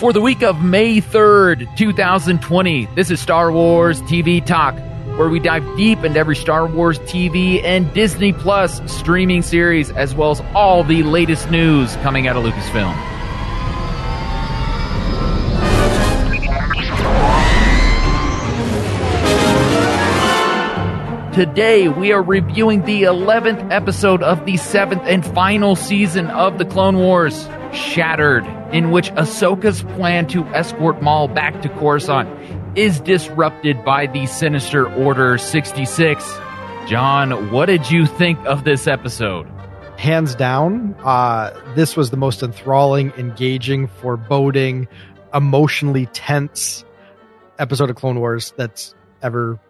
for the week of May 3rd, 2020. This is Star Wars TV Talk, where we dive deep into every Star Wars TV and Disney Plus streaming series, as well as all the latest news coming out of Lucasfilm. Today, we are reviewing the 11th episode of the 7th and final season of The Clone Wars, Shattered, in which Ahsoka's plan to escort Maul back to Coruscant is disrupted by the sinister Order 66. John, what did you think of this episode? Hands down, this was the most enthralling, engaging, foreboding, emotionally tense episode of Clone Wars that's ever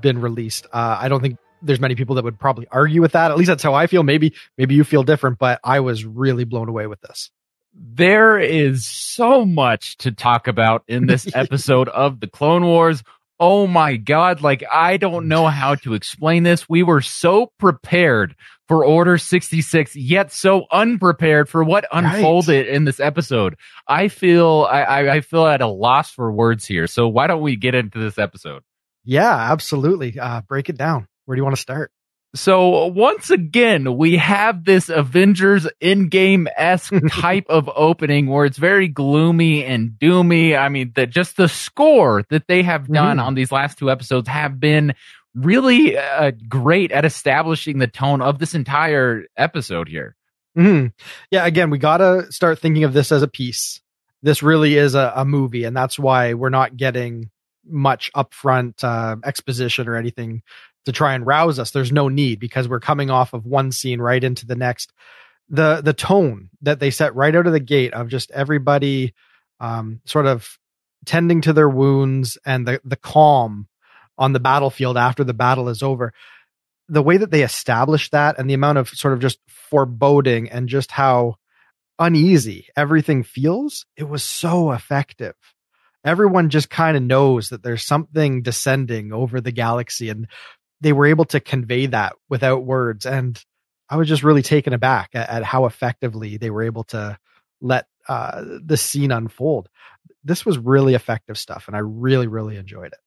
been released. I don't think there's many people that would probably argue with that. At least that's how I feel. Maybe you feel different, but I was really blown away with this. There is so much to talk about in this episode of The Clone Wars. Oh my God. Like, I don't know how to explain this. We were so prepared for Order 66, yet so unprepared for what unfolded in this episode. I feel at a loss for words here. So why don't we get into this episode? Yeah, absolutely. Break it down. Where do you want to start? So once again, we have this Avengers Endgame-esque type of opening where it's very gloomy and doomy. I mean, just the score that they have done on these last two episodes have been really great at establishing the tone of this entire episode here. Mm-hmm. Yeah, again, we got to start thinking of this as a piece. This really is a movie, and that's why we're not getting much upfront exposition or anything to try and rouse us. There's no need, because we're coming off of one scene right into the next. The tone that they set right out of the gate of just everybody sort of tending to their wounds and the calm on the battlefield after the battle is over. The way that they established that and the amount of sort of just foreboding and just how uneasy everything feels, it was so effective. Everyone just kind of knows that there's something descending over the galaxy, and they were able to convey that without words. And I was just really taken aback at how effectively they were able to let the scene unfold. This was really effective stuff, and I really, really enjoyed it.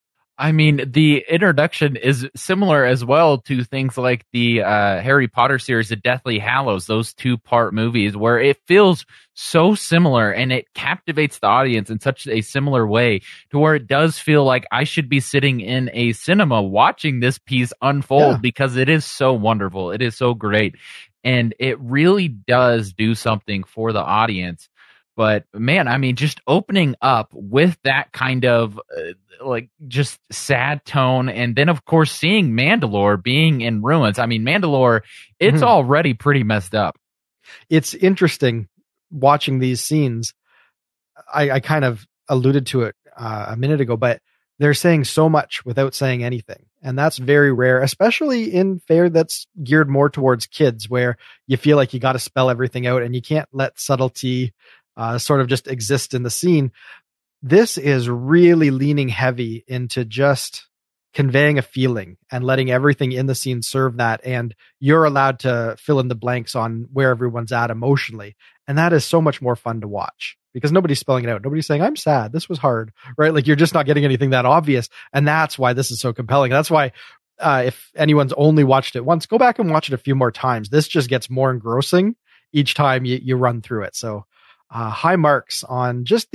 I mean, the introduction is similar as well to things like the Harry Potter series, The Deathly Hallows, those two-part movies, where it feels so similar and it captivates the audience in such a similar way to where it does feel like I should be sitting in a cinema watching this piece unfold because it is so wonderful. It is so great. And it really does do something for the audience. But man, I mean, just opening up with that kind of just sad tone. And then, of course, seeing Mandalore being in ruins. I mean, Mandalore, it's already pretty messed up. It's interesting watching these scenes. I kind of alluded to it a minute ago, but they're saying so much without saying anything. And that's very rare, especially in fare that's geared more towards kids, where you feel like you got to spell everything out and you can't let subtlety sort of just exist in the scene. This is really leaning heavy into just conveying a feeling and letting everything in the scene serve that. And you're allowed to fill in the blanks on where everyone's at emotionally. And that is so much more fun to watch because nobody's spelling it out. Nobody's saying, I'm sad. This was hard, right? Like, you're just not getting anything that obvious. And that's why this is so compelling. That's why if anyone's only watched it once, go back and watch it a few more times. This just gets more engrossing each time you run through it. So high marks on just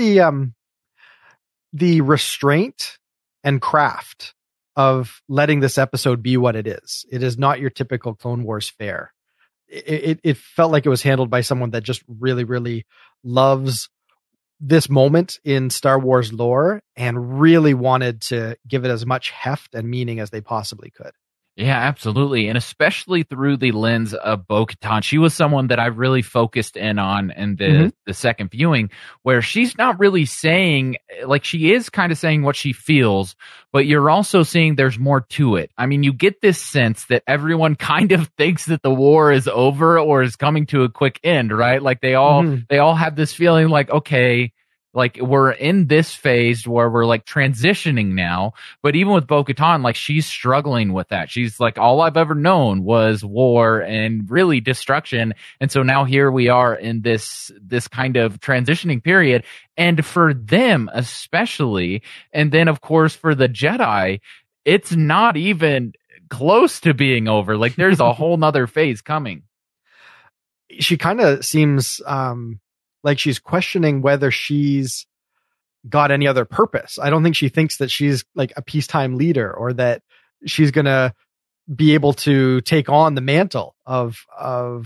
the restraint and craft of letting this episode be what it is. It is not your typical Clone Wars fare. It felt like it was handled by someone that just really, really loves this moment in Star Wars lore and really wanted to give it as much heft and meaning as they possibly could. Yeah, absolutely. And especially through the lens of Bo-Katan. She was someone that I really focused in on in the second viewing, where she's not really saying, like, she is kind of saying what she feels, but you're also seeing there's more to it. I mean, you get this sense that everyone kind of thinks that the war is over or is coming to a quick end, right? Like they all have this feeling like, okay, Like, we're in this phase where we're, like, transitioning now. But even with Bo-Katan, like, she's struggling with that. She's like, all I've ever known was war and really destruction. And so now here we are in this kind of transitioning period. And for them, especially, and then, of course, for the Jedi, it's not even close to being over. Like, there's a whole nother phase coming. She kind of seems... like she's questioning whether she's got any other purpose. I don't think she thinks that she's like a peacetime leader or that she's going to be able to take on the mantle of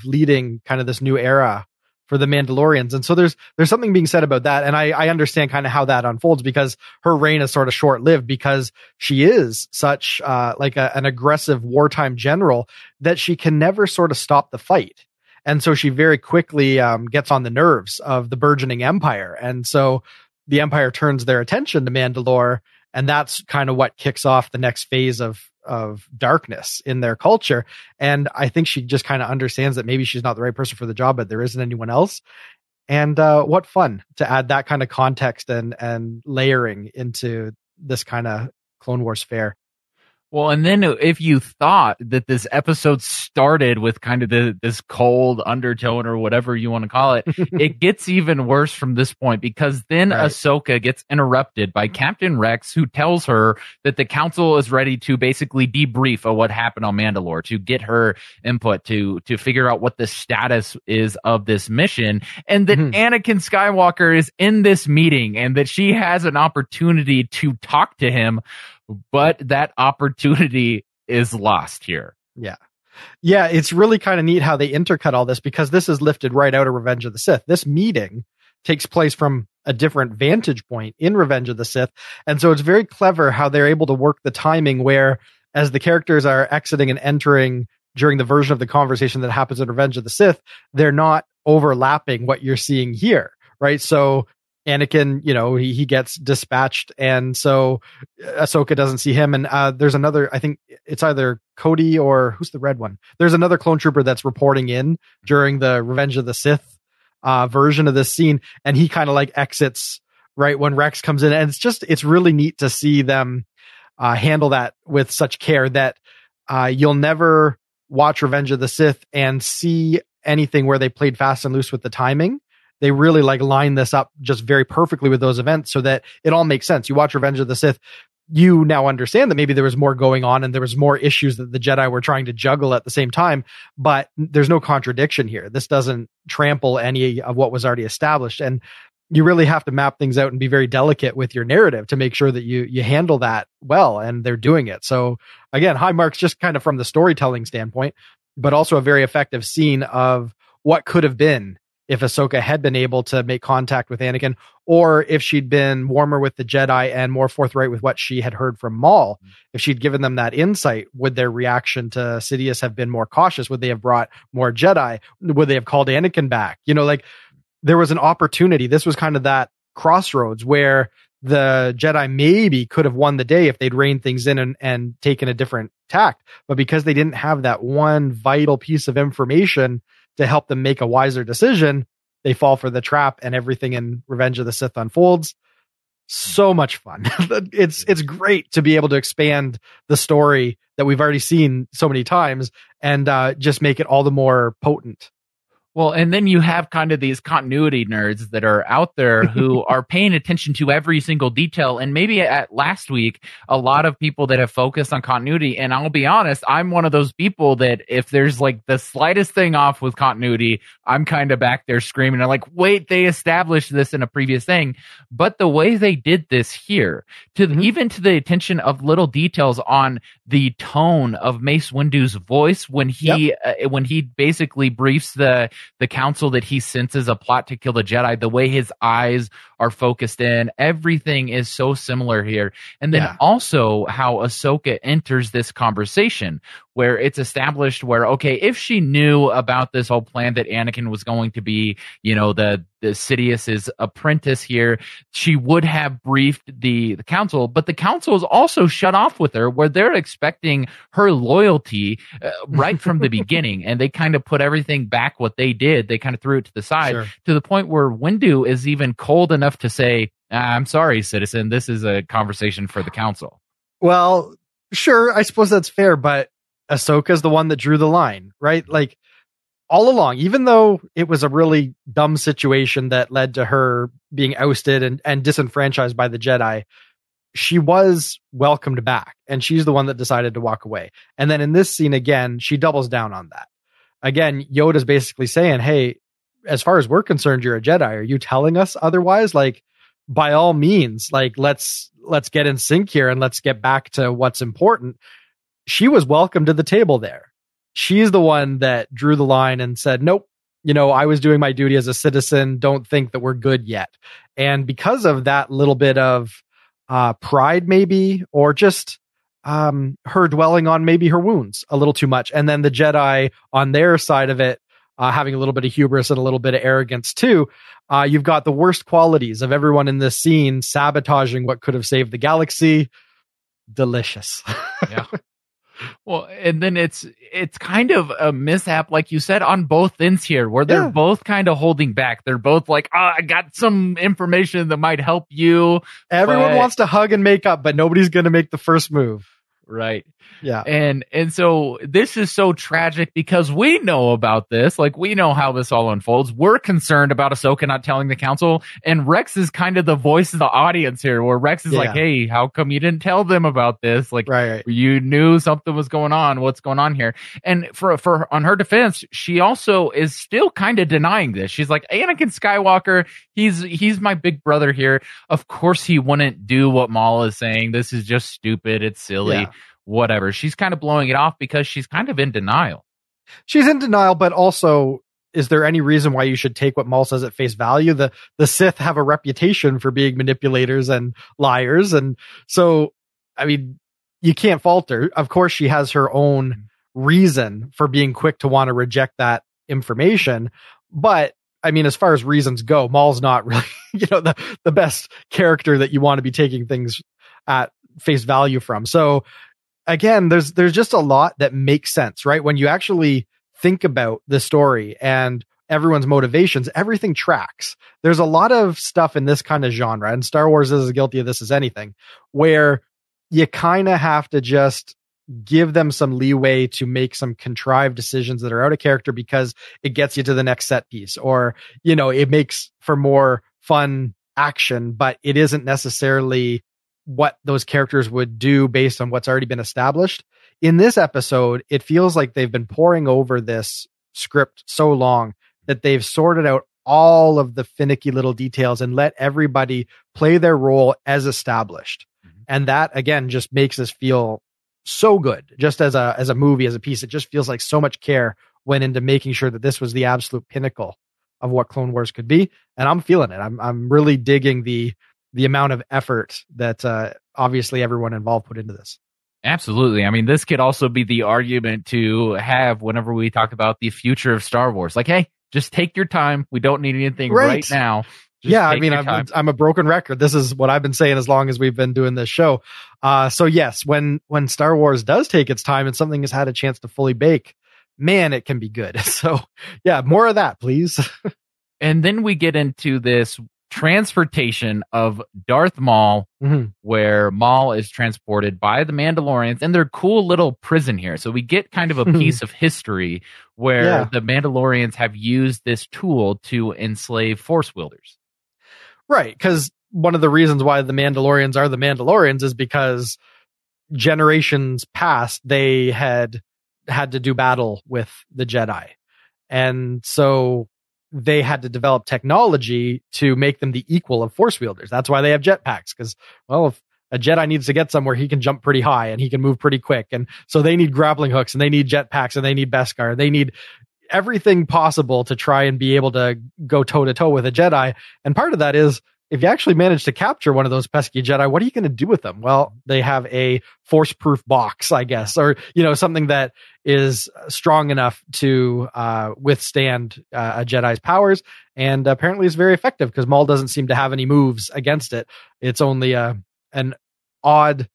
leading kind of this new era for the Mandalorians. And so there's something being said about that. And I understand kind of how that unfolds, because her reign is sort of short lived, because she is such an aggressive wartime general that she can never sort of stop the fight. And so she very quickly gets on the nerves of the burgeoning empire. And so the empire turns their attention to Mandalore. And that's kind of what kicks off the next phase of darkness in their culture. And I think she just kind of understands that maybe she's not the right person for the job, but there isn't anyone else. And what fun to add that kind of context and layering into this kind of Clone Wars fare. Well, and then if you thought that this episode started with kind of this cold undertone or whatever you want to call it, it gets even worse from this point, because then right. Ahsoka gets interrupted by Captain Rex, who tells her that the council is ready to basically debrief of what happened on Mandalore, to get her input, to figure out what the status is of this mission, and that Anakin Skywalker is in this meeting and that she has an opportunity to talk to him. But that opportunity is lost here. Yeah. Yeah, it's really kind of neat how they intercut all this, because this is lifted right out of Revenge of the Sith. This meeting takes place from a different vantage point in Revenge of the Sith. And so it's very clever how they're able to work the timing where, as the characters are exiting and entering during the version of the conversation that happens in Revenge of the Sith, they're not overlapping what you're seeing here, right? So Anakin, you know, he gets dispatched, and so Ahsoka doesn't see him. And there's another, I think it's either Cody or who's the red one? There's another clone trooper that's reporting in during the Revenge of the Sith version of this scene. And he kind of like exits right when Rex comes in. And it's really neat to see them handle that with such care that you'll never watch Revenge of the Sith and see anything where they played fast and loose with the timing. They really like line this up just very perfectly with those events so that it all makes sense. You watch Revenge of the Sith, you now understand that maybe there was more going on and there was more issues that the Jedi were trying to juggle at the same time, but there's no contradiction here. This doesn't trample any of what was already established. And you really have to map things out and be very delicate with your narrative to make sure that you handle that well, and they're doing it. So again, high marks just kind of from the storytelling standpoint, but also a very effective scene of what could have been if Ahsoka had been able to make contact with Anakin, or if she'd been warmer with the Jedi and more forthright with what she had heard from Maul, if she'd given them that insight, would their reaction to Sidious have been more cautious? Would they have brought more Jedi? Would they have called Anakin back? You know, like, there was an opportunity. This was kind of that crossroads where the Jedi maybe could have won the day if they'd reined things in and taken a different tact. But because they didn't have that one vital piece of information to help them make a wiser decision, they fall for the trap, and everything in Revenge of the Sith unfolds. So much fun. It's great to be able to expand the story that we've already seen so many times and just make it all the more potent. Well, and then you have kind of these continuity nerds that are out there who are paying attention to every single detail. And maybe at last week, a lot of people that have focused on continuity. And I'll be honest, I'm one of those people that if there's like the slightest thing off with continuity, I'm kind of back there screaming. I'm like, wait, they established this in a previous thing. But the way they did this here, even to the attention of little details on the tone of Mace Windu's voice when he basically briefs the council that he senses a plot to kill the Jedi, the way his eyes are focused in, everything is so similar here. And then also how Ahsoka enters this conversation, where it's established where, okay, if she knew about this whole plan that Anakin was going to be, you know, the Sidious's apprentice here, she would have briefed the council. But the council is also shut off with her, where they're expecting her loyalty right from the beginning. And they kind of put everything back what they did, they kind of threw it to the side, sure, to the point where Windu is even cold enough to say, I'm sorry, citizen, this is a conversation for the council. Well, sure, I suppose that's fair, but Ahsoka's the one that drew the line, right? Like, all along, even though it was a really dumb situation that led to her being ousted and disenfranchised by the Jedi, she was welcomed back, and she's the one that decided to walk away. And then in this scene, again, she doubles down on that. Again, Yoda's basically saying, hey, as far as we're concerned, you're a Jedi. Are you telling us otherwise? Like, by all means, like, let's get in sync here and let's get back to what's important. She was welcome to the table there. She's the one that drew the line and said, nope, you know, I was doing my duty as a citizen. Don't think that we're good yet. And because of that little bit of pride, maybe, or just her dwelling on maybe her wounds a little too much. And then the Jedi on their side of it, having a little bit of hubris and a little bit of arrogance too. You've got the worst qualities of everyone in this scene, sabotaging what could have saved the galaxy. Delicious. Yeah. Well, and then it's kind of a mishap, like you said, on both ends here, where they're both kind of holding back. They're both like, oh, I got some information that might help you. Everyone wants to hug and make up, but nobody's going to make the first move. Right. Yeah. And so this is so tragic because we know about this. Like, we know how this all unfolds. We're concerned about Ahsoka not telling the council, and Rex is kind of the voice of the audience here, where Rex is like, hey, how come you didn't tell them about this? Like, you knew something was going on. What's going on here? And for on her defense, she also is still kind of denying this. She's like, Anakin Skywalker, he's my big brother here. Of course he wouldn't do what Maul is saying. This is just stupid. It's silly. Yeah. Whatever. She's kind of blowing it off because she's kind of in denial. She's in denial, but also, is there any reason why you should take what Maul says at face value? The Sith have a reputation for being manipulators and liars. And so, I mean, you can't fault her. Of course, she has her own reason for being quick to want to reject that information. But I mean, as far as reasons go, Maul's not really, the best character that you want to be taking things at face value from. So, again, there's just a lot that makes sense, right? When you actually think about the story and everyone's motivations, everything tracks. There's a lot of stuff in this kind of genre, and Star Wars is as guilty of this as anything, where you kind of have to just give them some leeway to make some contrived decisions that are out of character because it gets you to the next set piece, or, it makes for more fun action, but it isn't necessarily what those characters would do based on what's already been established. In this episode, it feels like they've been poring over this script so long that they've sorted out all of the finicky little details and let everybody play their role as established. Mm-hmm. And that, again, just makes us feel so good. Just as a movie, as a piece, it just feels like so much care went into making sure that this was the absolute pinnacle of what Clone Wars could be. And I'm feeling it. I'm really digging the amount of effort that obviously everyone involved put into this. Absolutely. I mean, this could also be the argument to have whenever we talk about the future of Star Wars. Like, hey, just take your time. We don't need anything right now. Just I mean, I'm a broken record. This is what I've been saying as long as we've been doing this show. So yes, when Star Wars does take its time and something has had a chance to fully bake, man, it can be good. So yeah, more of that, please. And then we get into this transportation of Darth Maul, mm-hmm, where Maul is transported by the Mandalorians and their cool little prison here. So we get kind of a piece of history where the Mandalorians have used this tool to enslave force wielders. Right, because one of the reasons why the Mandalorians are the Mandalorians is because generations past they had to do battle with the Jedi. And so they had to develop technology to make them the equal of force wielders. That's why they have jetpacks, because, well, if a Jedi needs to get somewhere, he can jump pretty high and he can move pretty quick. And so they need grappling hooks and they need jetpacks and they need Beskar. They need everything possible to try and be able to go toe-to-toe with a Jedi. And part of that is, if you actually manage to capture one of those pesky Jedi, what are you going to do with them? Well, they have a force-proof box, I guess, or, something that is strong enough to withstand a Jedi's powers, and apparently is very effective because Maul doesn't seem to have any moves against it. It's only an odd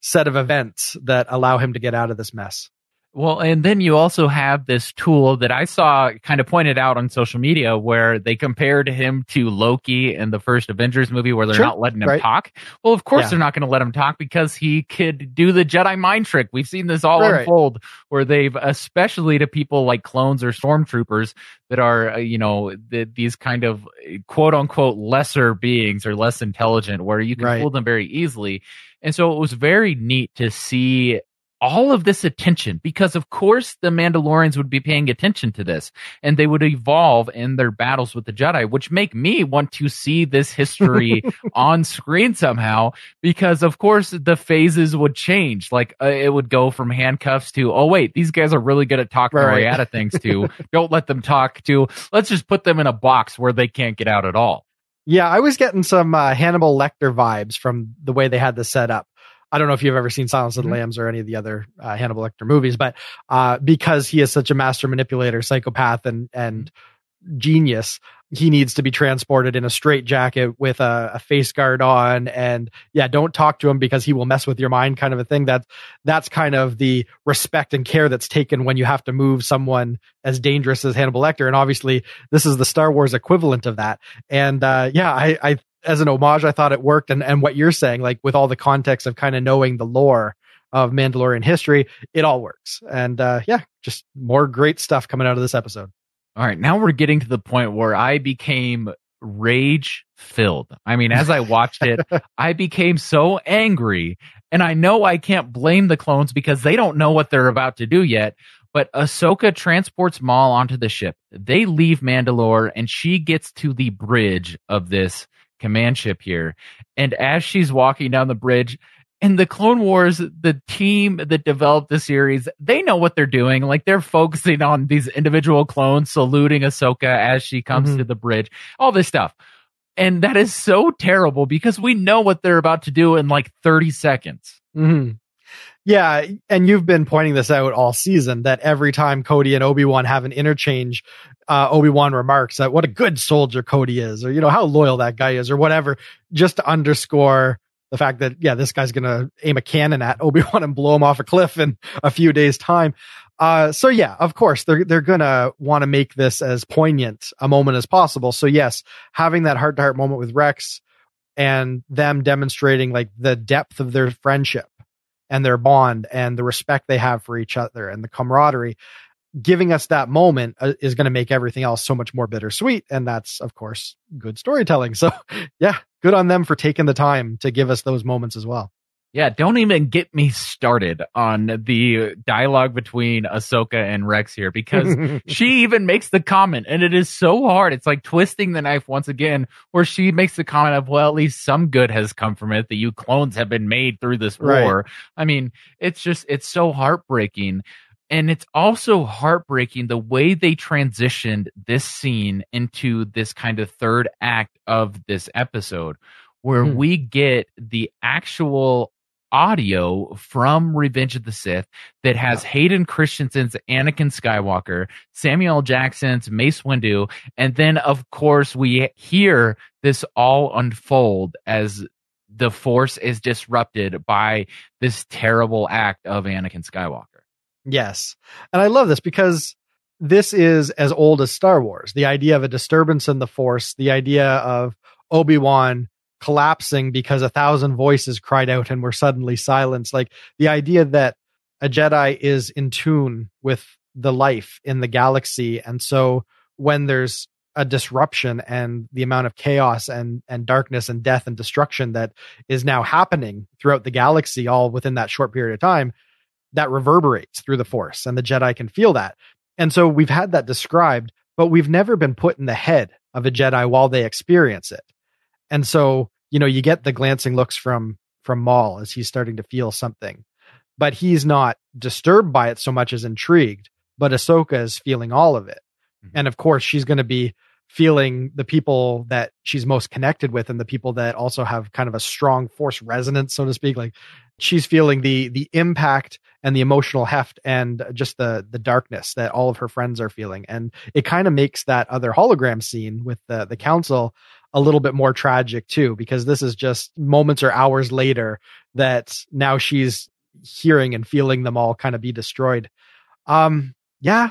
set of events that allow him to get out of this mess. Well, and then you also have this tool that I saw kind of pointed out on social media where they compared him to Loki in the first Avengers movie where they're not letting him talk. Well, of course they're not going to let him talk because he could do the Jedi mind trick. We've seen this all unfold where they've, especially to people like clones or stormtroopers that are, you know, these kind of quote unquote lesser beings or less intelligent where you can fool them very easily. And so it was very neat to see all of this attention, because of course the Mandalorians would be paying attention to this and they would evolve in their battles with the Jedi, which make me want to see this history on screen somehow, because of course the phases would change. Like it would go from handcuffs to, oh wait, these guys are really good at talking their way out of things to don't let them talk to, let's just put them in a box where they can't get out at all. Yeah. I was getting some Hannibal Lecter vibes from the way they had this set up. I don't know if you've ever seen Silence of the Lambs or any of the other Hannibal Lecter movies, but because he is such a master manipulator, psychopath, and genius, he needs to be transported in a straitjacket with a face guard on, and don't talk to him because he will mess with your mind, kind of a thing. That's kind of the respect and care that's taken when you have to move someone as dangerous as Hannibal Lecter, and obviously this is the Star Wars equivalent of that. And I as an homage, I thought it worked. And what you're saying, like with all the context of kind of knowing the lore of Mandalorian history, it all works. And just more great stuff coming out of this episode. All right. Now we're getting to the point where I became rage filled. I mean, as I watched it, I became so angry, and I know I can't blame the clones because they don't know what they're about to do yet. But Ahsoka transports Maul onto the ship. They leave Mandalore and she gets to the bridge of this command ship here, and as she's walking down the bridge, in the Clone Wars, the team that developed the series, they know what they're doing. Like, they're focusing on these individual clones saluting Ahsoka as she comes to the bridge, all this stuff, and that is so terrible because we know what they're about to do in like 30 seconds. Yeah, and you've been pointing this out all season, that every time Cody and Obi-Wan have an interchange, Obi-Wan remarks that what a good soldier Cody is, or, you know, how loyal that guy is, or whatever, just to underscore the fact that, yeah, this guy's going to aim a cannon at Obi-Wan and blow him off a cliff in a few days' time. So, yeah, of course, they're going to want to make this as poignant a moment as possible. So, yes, having that heart-to-heart moment with Rex and them demonstrating, like, the depth of their friendship and their bond and the respect they have for each other and the camaraderie, giving us that moment is going to make everything else so much more bittersweet. And that's, of course, good storytelling. So yeah, good on them for taking the time to give us those moments as well. Yeah, don't even get me started on the dialogue between Ahsoka and Rex here, because she even makes the comment, and it is so hard. It's like twisting the knife once again, where she makes the comment of, well, at least some good has come from it, that you clones have been made through this war. I mean, it's so heartbreaking. And it's also heartbreaking the way they transitioned this scene into this kind of third act of this episode, where we get the actual audio from Revenge of the Sith that has Hayden Christensen's Anakin Skywalker, Samuel L. Jackson's Mace Windu, and then of course we hear this all unfold as the Force is disrupted by this terrible act of Anakin Skywalker. Yes, and I love this because this is as old as Star Wars. The idea of a disturbance in the Force, the idea of Obi-Wan collapsing because 1,000 voices cried out and were suddenly silenced. Like, the idea that a Jedi is in tune with the life in the galaxy, and so when there's a disruption and the amount of chaos and darkness and death and destruction that is now happening throughout the galaxy all within that short period of time, that reverberates through the Force, and the Jedi can feel that. And so we've had that described, but we've never been put in the head of a Jedi while they experience it. And so, you know, you get the glancing looks from Maul as he's starting to feel something, but he's not disturbed by it so much as intrigued. But Ahsoka is feeling all of it. And of course, she's going to be feeling the people that she's most connected with and the people that also have kind of a strong Force resonance, so to speak. Like, she's feeling the impact and the emotional heft and just the darkness that all of her friends are feeling. And it kind of makes that other hologram scene with the council a little bit more tragic too, because this is just moments or hours later that now she's hearing and feeling them all kind of be destroyed. Yeah,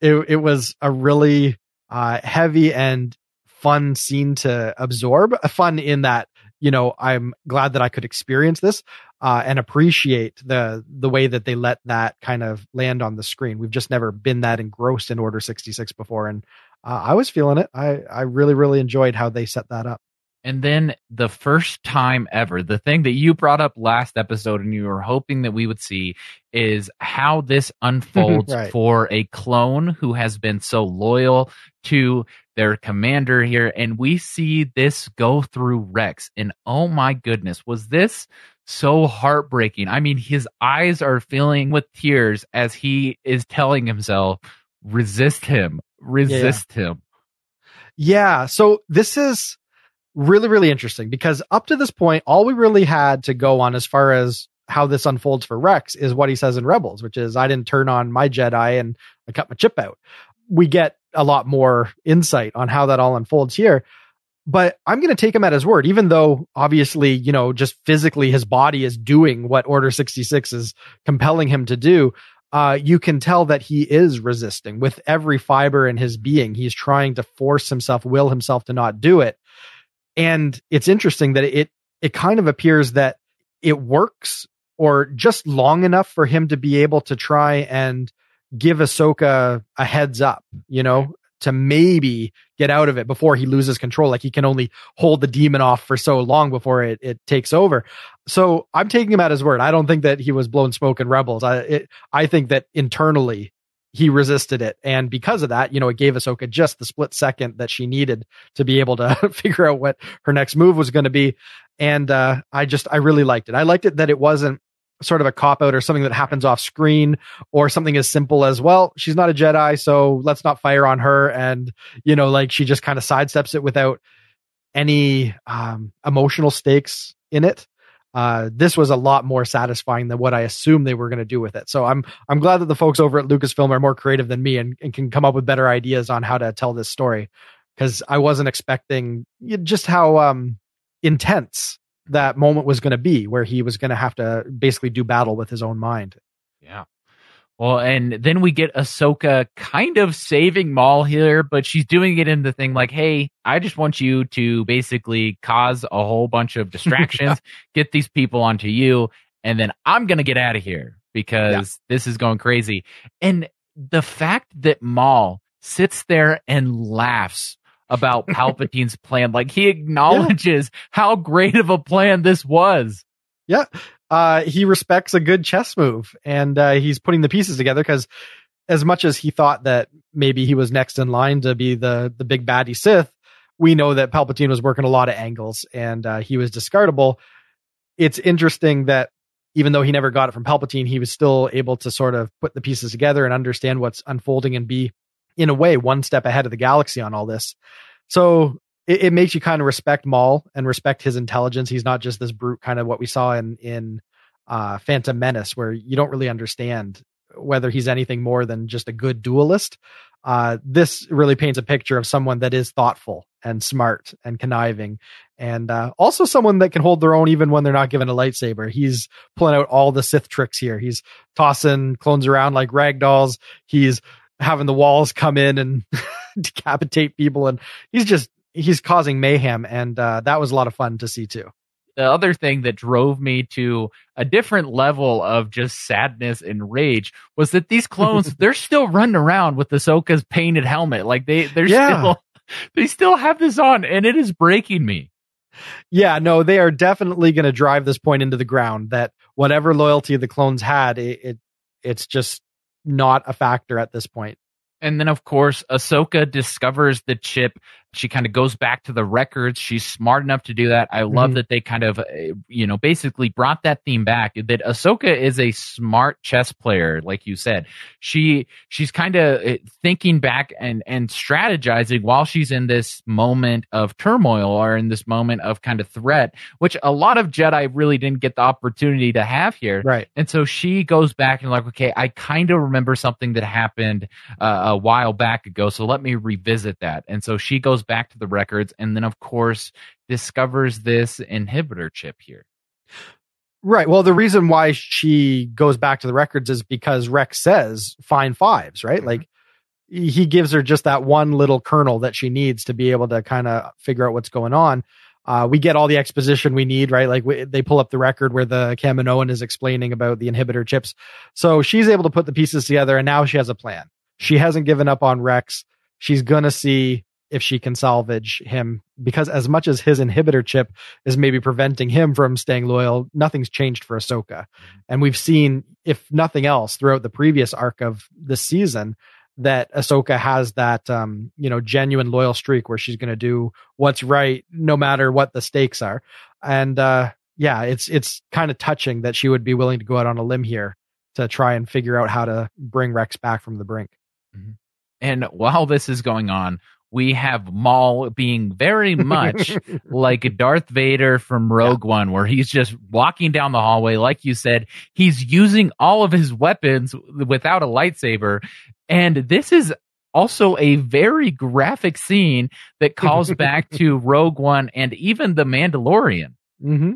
it was a really heavy and fun scene to absorb. Fun in that, you know, I'm glad that I could experience this and appreciate the way that they let that kind of land on the screen. We've just never been that engrossed in Order 66 before. And I was feeling it. I really, really enjoyed how they set that up. And then the first time ever, the thing that you brought up last episode and you were hoping that we would see is how this unfolds right. for a clone who has been so loyal to their commander here. And we see this go through Rex. And oh my goodness, was this so heartbreaking? I mean, his eyes are filling with tears as he is telling himself, resist him, resist him. Yeah, so this is really, really interesting, because up to this point, all we really had to go on as far as how this unfolds for Rex is what he says in Rebels, which is, I didn't turn on my Jedi and I cut my chip out. We get a lot more insight on how that all unfolds here, but I'm going to take him at his word, even though obviously, you know, just physically his body is doing what Order 66 is compelling him to do. You can tell that he is resisting with every fiber in his being. He's trying to force himself, will himself to not do it. And it's interesting that it kind of appears that it works, or just long enough for him to be able to try and give Ahsoka a heads up, you know, to maybe get out of it before he loses control. Like, he can only hold the demon off for so long before it takes over. So I'm taking him at his word. I don't think that he was blowing smoke in Rebels. I think that internally he resisted it. And because of that, you know, it gave Ahsoka just the split second that she needed to be able to figure out what her next move was going to be. And I really liked it. I liked it that it wasn't sort of a cop out or something that happens off screen, or something as simple as, well, she's not a Jedi, so let's not fire on her. And, you know, like, she just kind of sidesteps it without any emotional stakes in it. This was a lot more satisfying than what I assumed they were going to do with it. So I'm glad that the folks over at Lucasfilm are more creative than me and can come up with better ideas on how to tell this story, because I wasn't expecting just how intense that moment was going to be, where he was going to have to basically do battle with his own mind. Yeah. Well, and then we get Ahsoka kind of saving Maul here, but she's doing it in the thing like, hey, I just want you to basically cause a whole bunch of distractions, get these people onto you, and then I'm going to get out of here because this is going crazy. And the fact that Maul sits there and laughs about Palpatine's plan, like, he acknowledges how great of a plan this was. Yeah. He respects a good chess move, and he's putting the pieces together, because as much as he thought that maybe he was next in line to be the big baddie Sith, we know that Palpatine was working a lot of angles, and he was discardable. It's interesting that even though he never got it from Palpatine, he was still able to sort of put the pieces together and understand what's unfolding and be, in a way, one step ahead of the galaxy on all this. So it makes you kind of respect Maul and respect his intelligence. He's not just this brute, kind of what we saw in Phantom Menace, where you don't really understand whether he's anything more than just a good duelist. This really paints a picture of someone that is thoughtful and smart and conniving, and also someone that can hold their own even when they're not given a lightsaber. He's pulling out all the Sith tricks here. He's tossing clones around like rag dolls. He's having the walls come in and decapitate people, and he's causing mayhem, and that was a lot of fun to see too. The other thing that drove me to a different level of just sadness and rage was that these clones, they're still running around with Ahsoka's painted helmet. Like, they still have this on, and it is breaking me. Yeah, no, they are definitely going to drive this point into the ground, that whatever loyalty the clones had, it's just not a factor at this point. And then, of course, Ahsoka discovers the chip. She kind of goes back to the records. She's smart enough to do that. I love that they kind of, you know, basically brought that theme back, that Ahsoka is a smart chess player, like you said. She's kind of thinking back and strategizing while she's in this moment of turmoil, or in this moment of kind of threat, which a lot of Jedi really didn't get the opportunity to have here. Right. And so she goes back and like, okay, I kind of remember something that happened a while back ago, so let me revisit that. And so she goes back to the records, and then of course discovers this inhibitor chip here. Right. Well, the reason why she goes back to the records is because Rex says find Fives, right? Mm-hmm. Like he gives her just that one little kernel that she needs to be able to kind of figure out what's going on. We get all the exposition we need, right? Like they pull up the record where the Caminoan is explaining about the inhibitor chips. So she's able to put the pieces together, and now she has a plan. She hasn't given up on Rex. She's going to see if she can salvage him, because as much as his inhibitor chip is maybe preventing him from staying loyal, nothing's changed for Ahsoka. And we've seen, if nothing else, throughout the previous arc of this season, that Ahsoka has that, genuine loyal streak where she's going to do what's right, no matter what the stakes are. And it's kind of touching that she would be willing to go out on a limb here to try and figure out how to bring Rex back from the brink. And while this is going on, we have Maul being very much like Darth Vader from Rogue One, where he's just walking down the hallway. Like you said, he's using all of his weapons without a lightsaber. And this is also a very graphic scene that calls back to Rogue One and even The Mandalorian. Mm-hmm.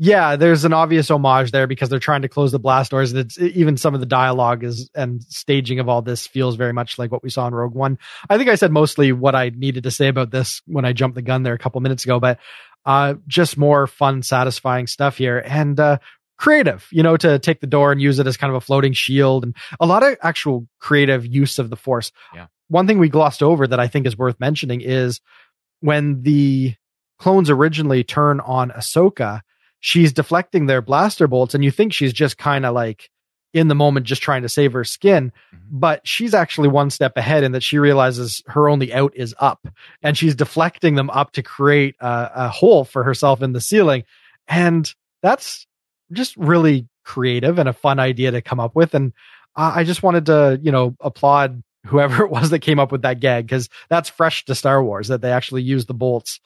Yeah, there's an obvious homage there because they're trying to close the blast doors. And even some of the dialogue and staging of all this feels very much like what we saw in Rogue One. I think I said mostly what I needed to say about this when I jumped the gun there a couple minutes ago, but just more fun, satisfying stuff here. And creative, to take the door and use it as kind of a floating shield, and a lot of actual creative use of the Force. Yeah. One thing we glossed over that I think is worth mentioning is when the clones originally turn on Ahsoka, she's deflecting their blaster bolts, and you think she's just kind of like in the moment, just trying to save her skin. Mm-hmm. But she's actually one step ahead in that she realizes her only out is up, and she's deflecting them up to create a hole for herself in the ceiling. And that's just really creative and a fun idea to come up with. And I just wanted to, applaud whoever it was that came up with that gag, because that's fresh to Star Wars, that they actually use the bolts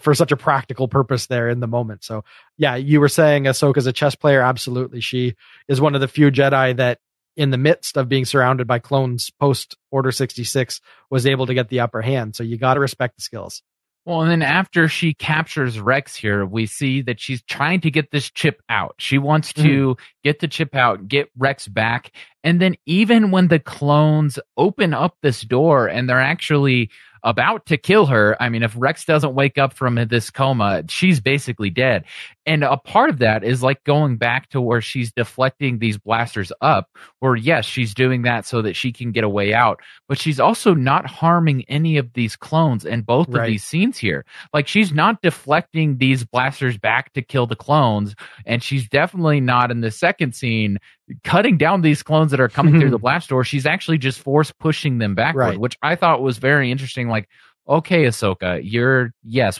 for such a practical purpose there in the moment. So yeah, you were saying Ahsoka's a chess player. Absolutely. She is one of the few Jedi that in the midst of being surrounded by clones post Order 66 was able to get the upper hand. So you got to respect the skills. Well, and then after she captures Rex here, we see that she's trying to get this chip out. She wants to get the chip out, get Rex back. And then even when the clones open up this door and they're actually about to kill her, I mean, if Rex doesn't wake up from this coma, she's basically dead. And a part of that is like going back to where she's deflecting these blasters up, where yes, she's doing that so that she can get a way out, but she's also not harming any of these clones in both of these scenes here. Like she's not deflecting these blasters back to kill the clones, and she's definitely not in the second scene cutting down these clones that are coming through the blast door. She's actually just force pushing them backward, which I thought was very interesting. Like, okay, Ahsoka,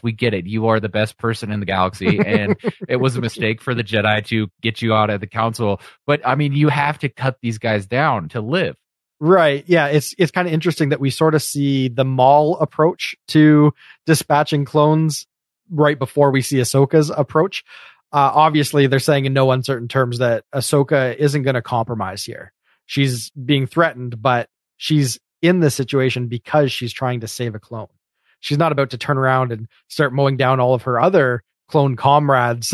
we get it. You are the best person in the galaxy, and it was a mistake for the Jedi to get you out of the council. But I mean, you have to cut these guys down to live. Right. Yeah. It's kind of interesting that we sort of see the Maul approach to dispatching clones right before we see Ahsoka's approach. Obviously, they're saying in no uncertain terms that Ahsoka isn't going to compromise here. She's being threatened, but she's in this situation because she's trying to save a clone. She's not about to turn around and start mowing down all of her other clone comrades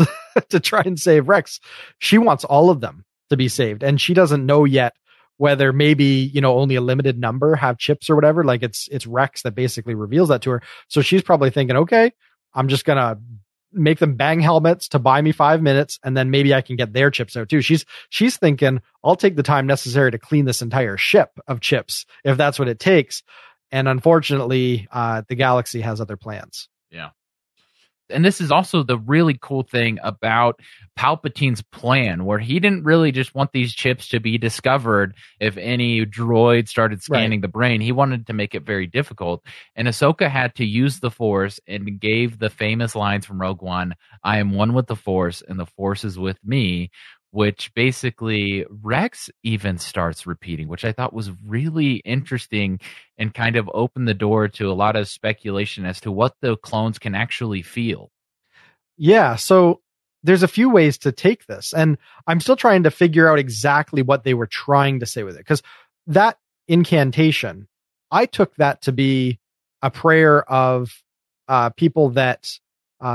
to try and save Rex. She wants all of them to be saved, and she doesn't know yet whether maybe, only a limited number have chips or whatever. Like it's Rex that basically reveals that to her. So she's probably thinking, okay, I'm just going to make them bang helmets to buy me 5 minutes, and then maybe I can get their chips out too. She's thinking, I'll take the time necessary to clean this entire ship of chips if that's what it takes. And unfortunately, the galaxy has other plans. Yeah. And this is also the really cool thing about Palpatine's plan, where he didn't really just want these chips to be discovered if any droid started scanning the brain. He wanted to make it very difficult. And Ahsoka had to use the Force and gave the famous lines from Rogue One, "I am one with the Force and the Force is with me," which basically Rex even starts repeating, which I thought was really interesting and kind of opened the door to a lot of speculation as to what the clones can actually feel. Yeah, so there's a few ways to take this, and I'm still trying to figure out exactly what they were trying to say with it, because that incantation, I took that to be a prayer of people that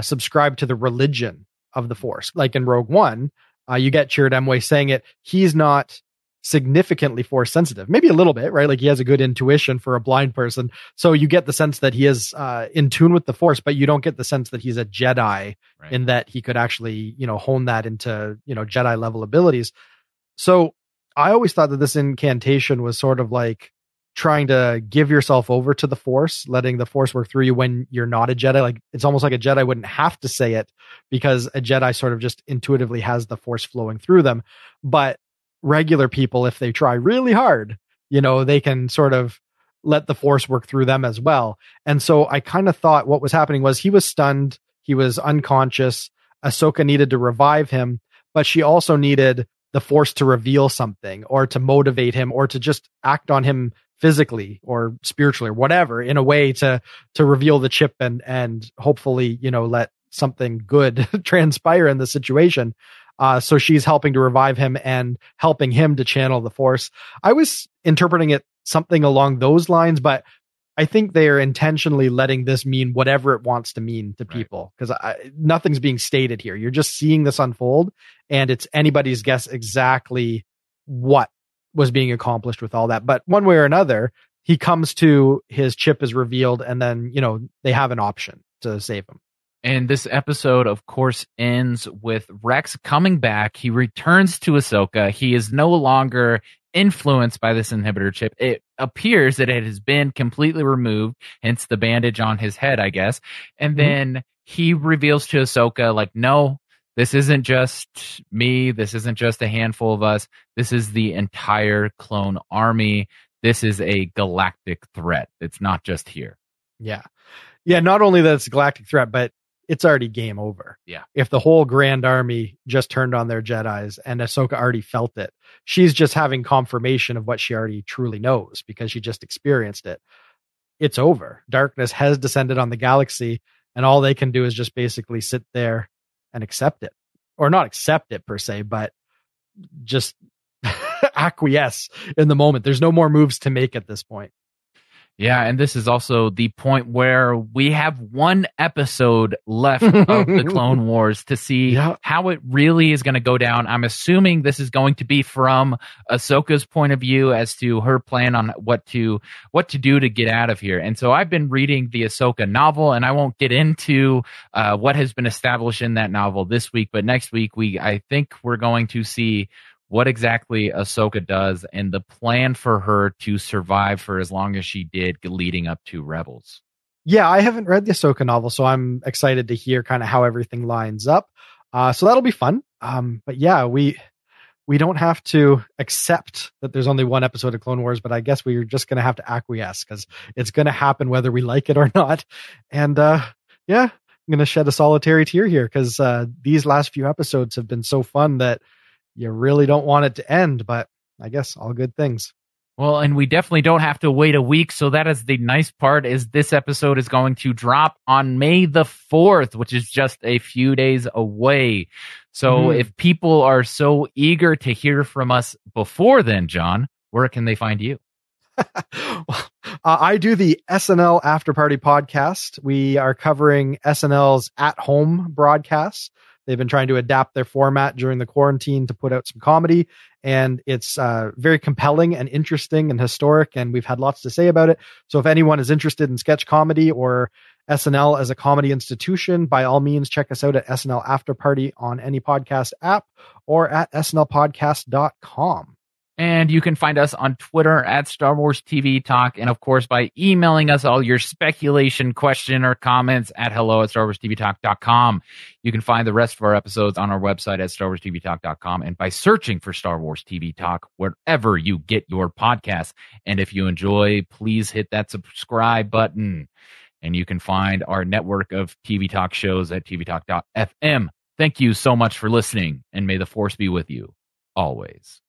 subscribe to the religion of the Force. Like in Rogue One, you get Chirrut Imwe saying it. He's not significantly Force sensitive, maybe a little bit, right? Like he has a good intuition for a blind person. So you get the sense that he is in tune with the Force, but you don't get the sense that he's a Jedi, right? In that he could actually, you know, hone that into, you know, Jedi level abilities. So I always thought that this incantation was sort of like trying to give yourself over to the Force, letting the Force work through you when you're not a Jedi. Like it's almost like a Jedi wouldn't have to say it because a Jedi sort of just intuitively has the Force flowing through them. But regular people, if they try really hard, you know, they can sort of let the Force work through them as well. And so I kind of thought what was happening was he was stunned. He was unconscious. Ahsoka needed to revive him, but she also needed the Force to reveal something or to motivate him or to just act on him physically or spiritually or whatever in a way to reveal the chip and hopefully, you know, let something good transpire in the situation. So she's helping to revive him and helping him to channel the Force. I was interpreting it something along those lines, but I think they are intentionally letting this mean whatever it wants to mean to people, because nothing's being stated here. You're just seeing this unfold, and it's anybody's guess exactly what was being accomplished with all that. But one way or another, he comes to, his chip is revealed, and then, you know, they have an option to save him. And this episode, of course, ends with Rex coming back. He returns to Ahsoka. He is no longer influenced by this inhibitor chip. It appears that it has been completely removed, hence the bandage on his head, I guess. And then he reveals to Ahsoka, like, no, this isn't just me. This isn't just a handful of us. This is the entire clone army. This is a galactic threat. It's not just here. Yeah. Yeah, not only that it's a galactic threat, but it's already game over. Yeah. If the whole Grand Army just turned on their Jedis and Ahsoka already felt it, she's just having confirmation of what she already truly knows because she just experienced it. It's over. Darkness has descended on the galaxy, and all they can do is just basically sit there and accept it, or not accept it per se, but just acquiesce in the moment. There's no more moves to make at this point. Yeah, and this is also the point where we have one episode left of the Clone Wars to see how it really is going to go down. I'm assuming this is going to be from Ahsoka's point of view as to her plan on what to do to get out of here. And so I've been reading the Ahsoka novel, and I won't get into what has been established in that novel this week, but next week I think we're going to see what exactly Ahsoka does and the plan for her to survive for as long as she did leading up to Rebels. Yeah, I haven't read the Ahsoka novel, so I'm excited to hear kind of how everything lines up. So that'll be fun. But yeah, we don't have to accept that there's only one episode of Clone Wars, but I guess we're just going to have to acquiesce because it's going to happen whether we like it or not. And yeah, I'm going to shed a solitary tear here because these last few episodes have been so fun that you really don't want it to end, but I guess all good things. Well, and we definitely don't have to wait a week. So that is the nice part, is this episode is going to drop on May the 4th, which is just a few days away. So if people are so eager to hear from us before then, John, where can they find you? Well, I do the SNL After Party podcast. We are covering SNL's at-home broadcasts. They've been trying to adapt their format during the quarantine to put out some comedy, and it's very compelling and interesting and historic, and we've had lots to say about it. So if anyone is interested in sketch comedy or SNL as a comedy institution, by all means, check us out at SNL After Party on any podcast app or at snlpodcast.com. And you can find us on Twitter at Star Wars TV Talk. And of course, by emailing us all your speculation, question, or comments at hello@StarWarsTVTalk.com. You can find the rest of our episodes on our website at StarWarsTVTalk.com and by searching for Star Wars TV Talk wherever you get your podcasts. And if you enjoy, please hit that subscribe button. And you can find our network of TV Talk shows at TVTalk.fm. Thank you so much for listening, and may the Force be with you always.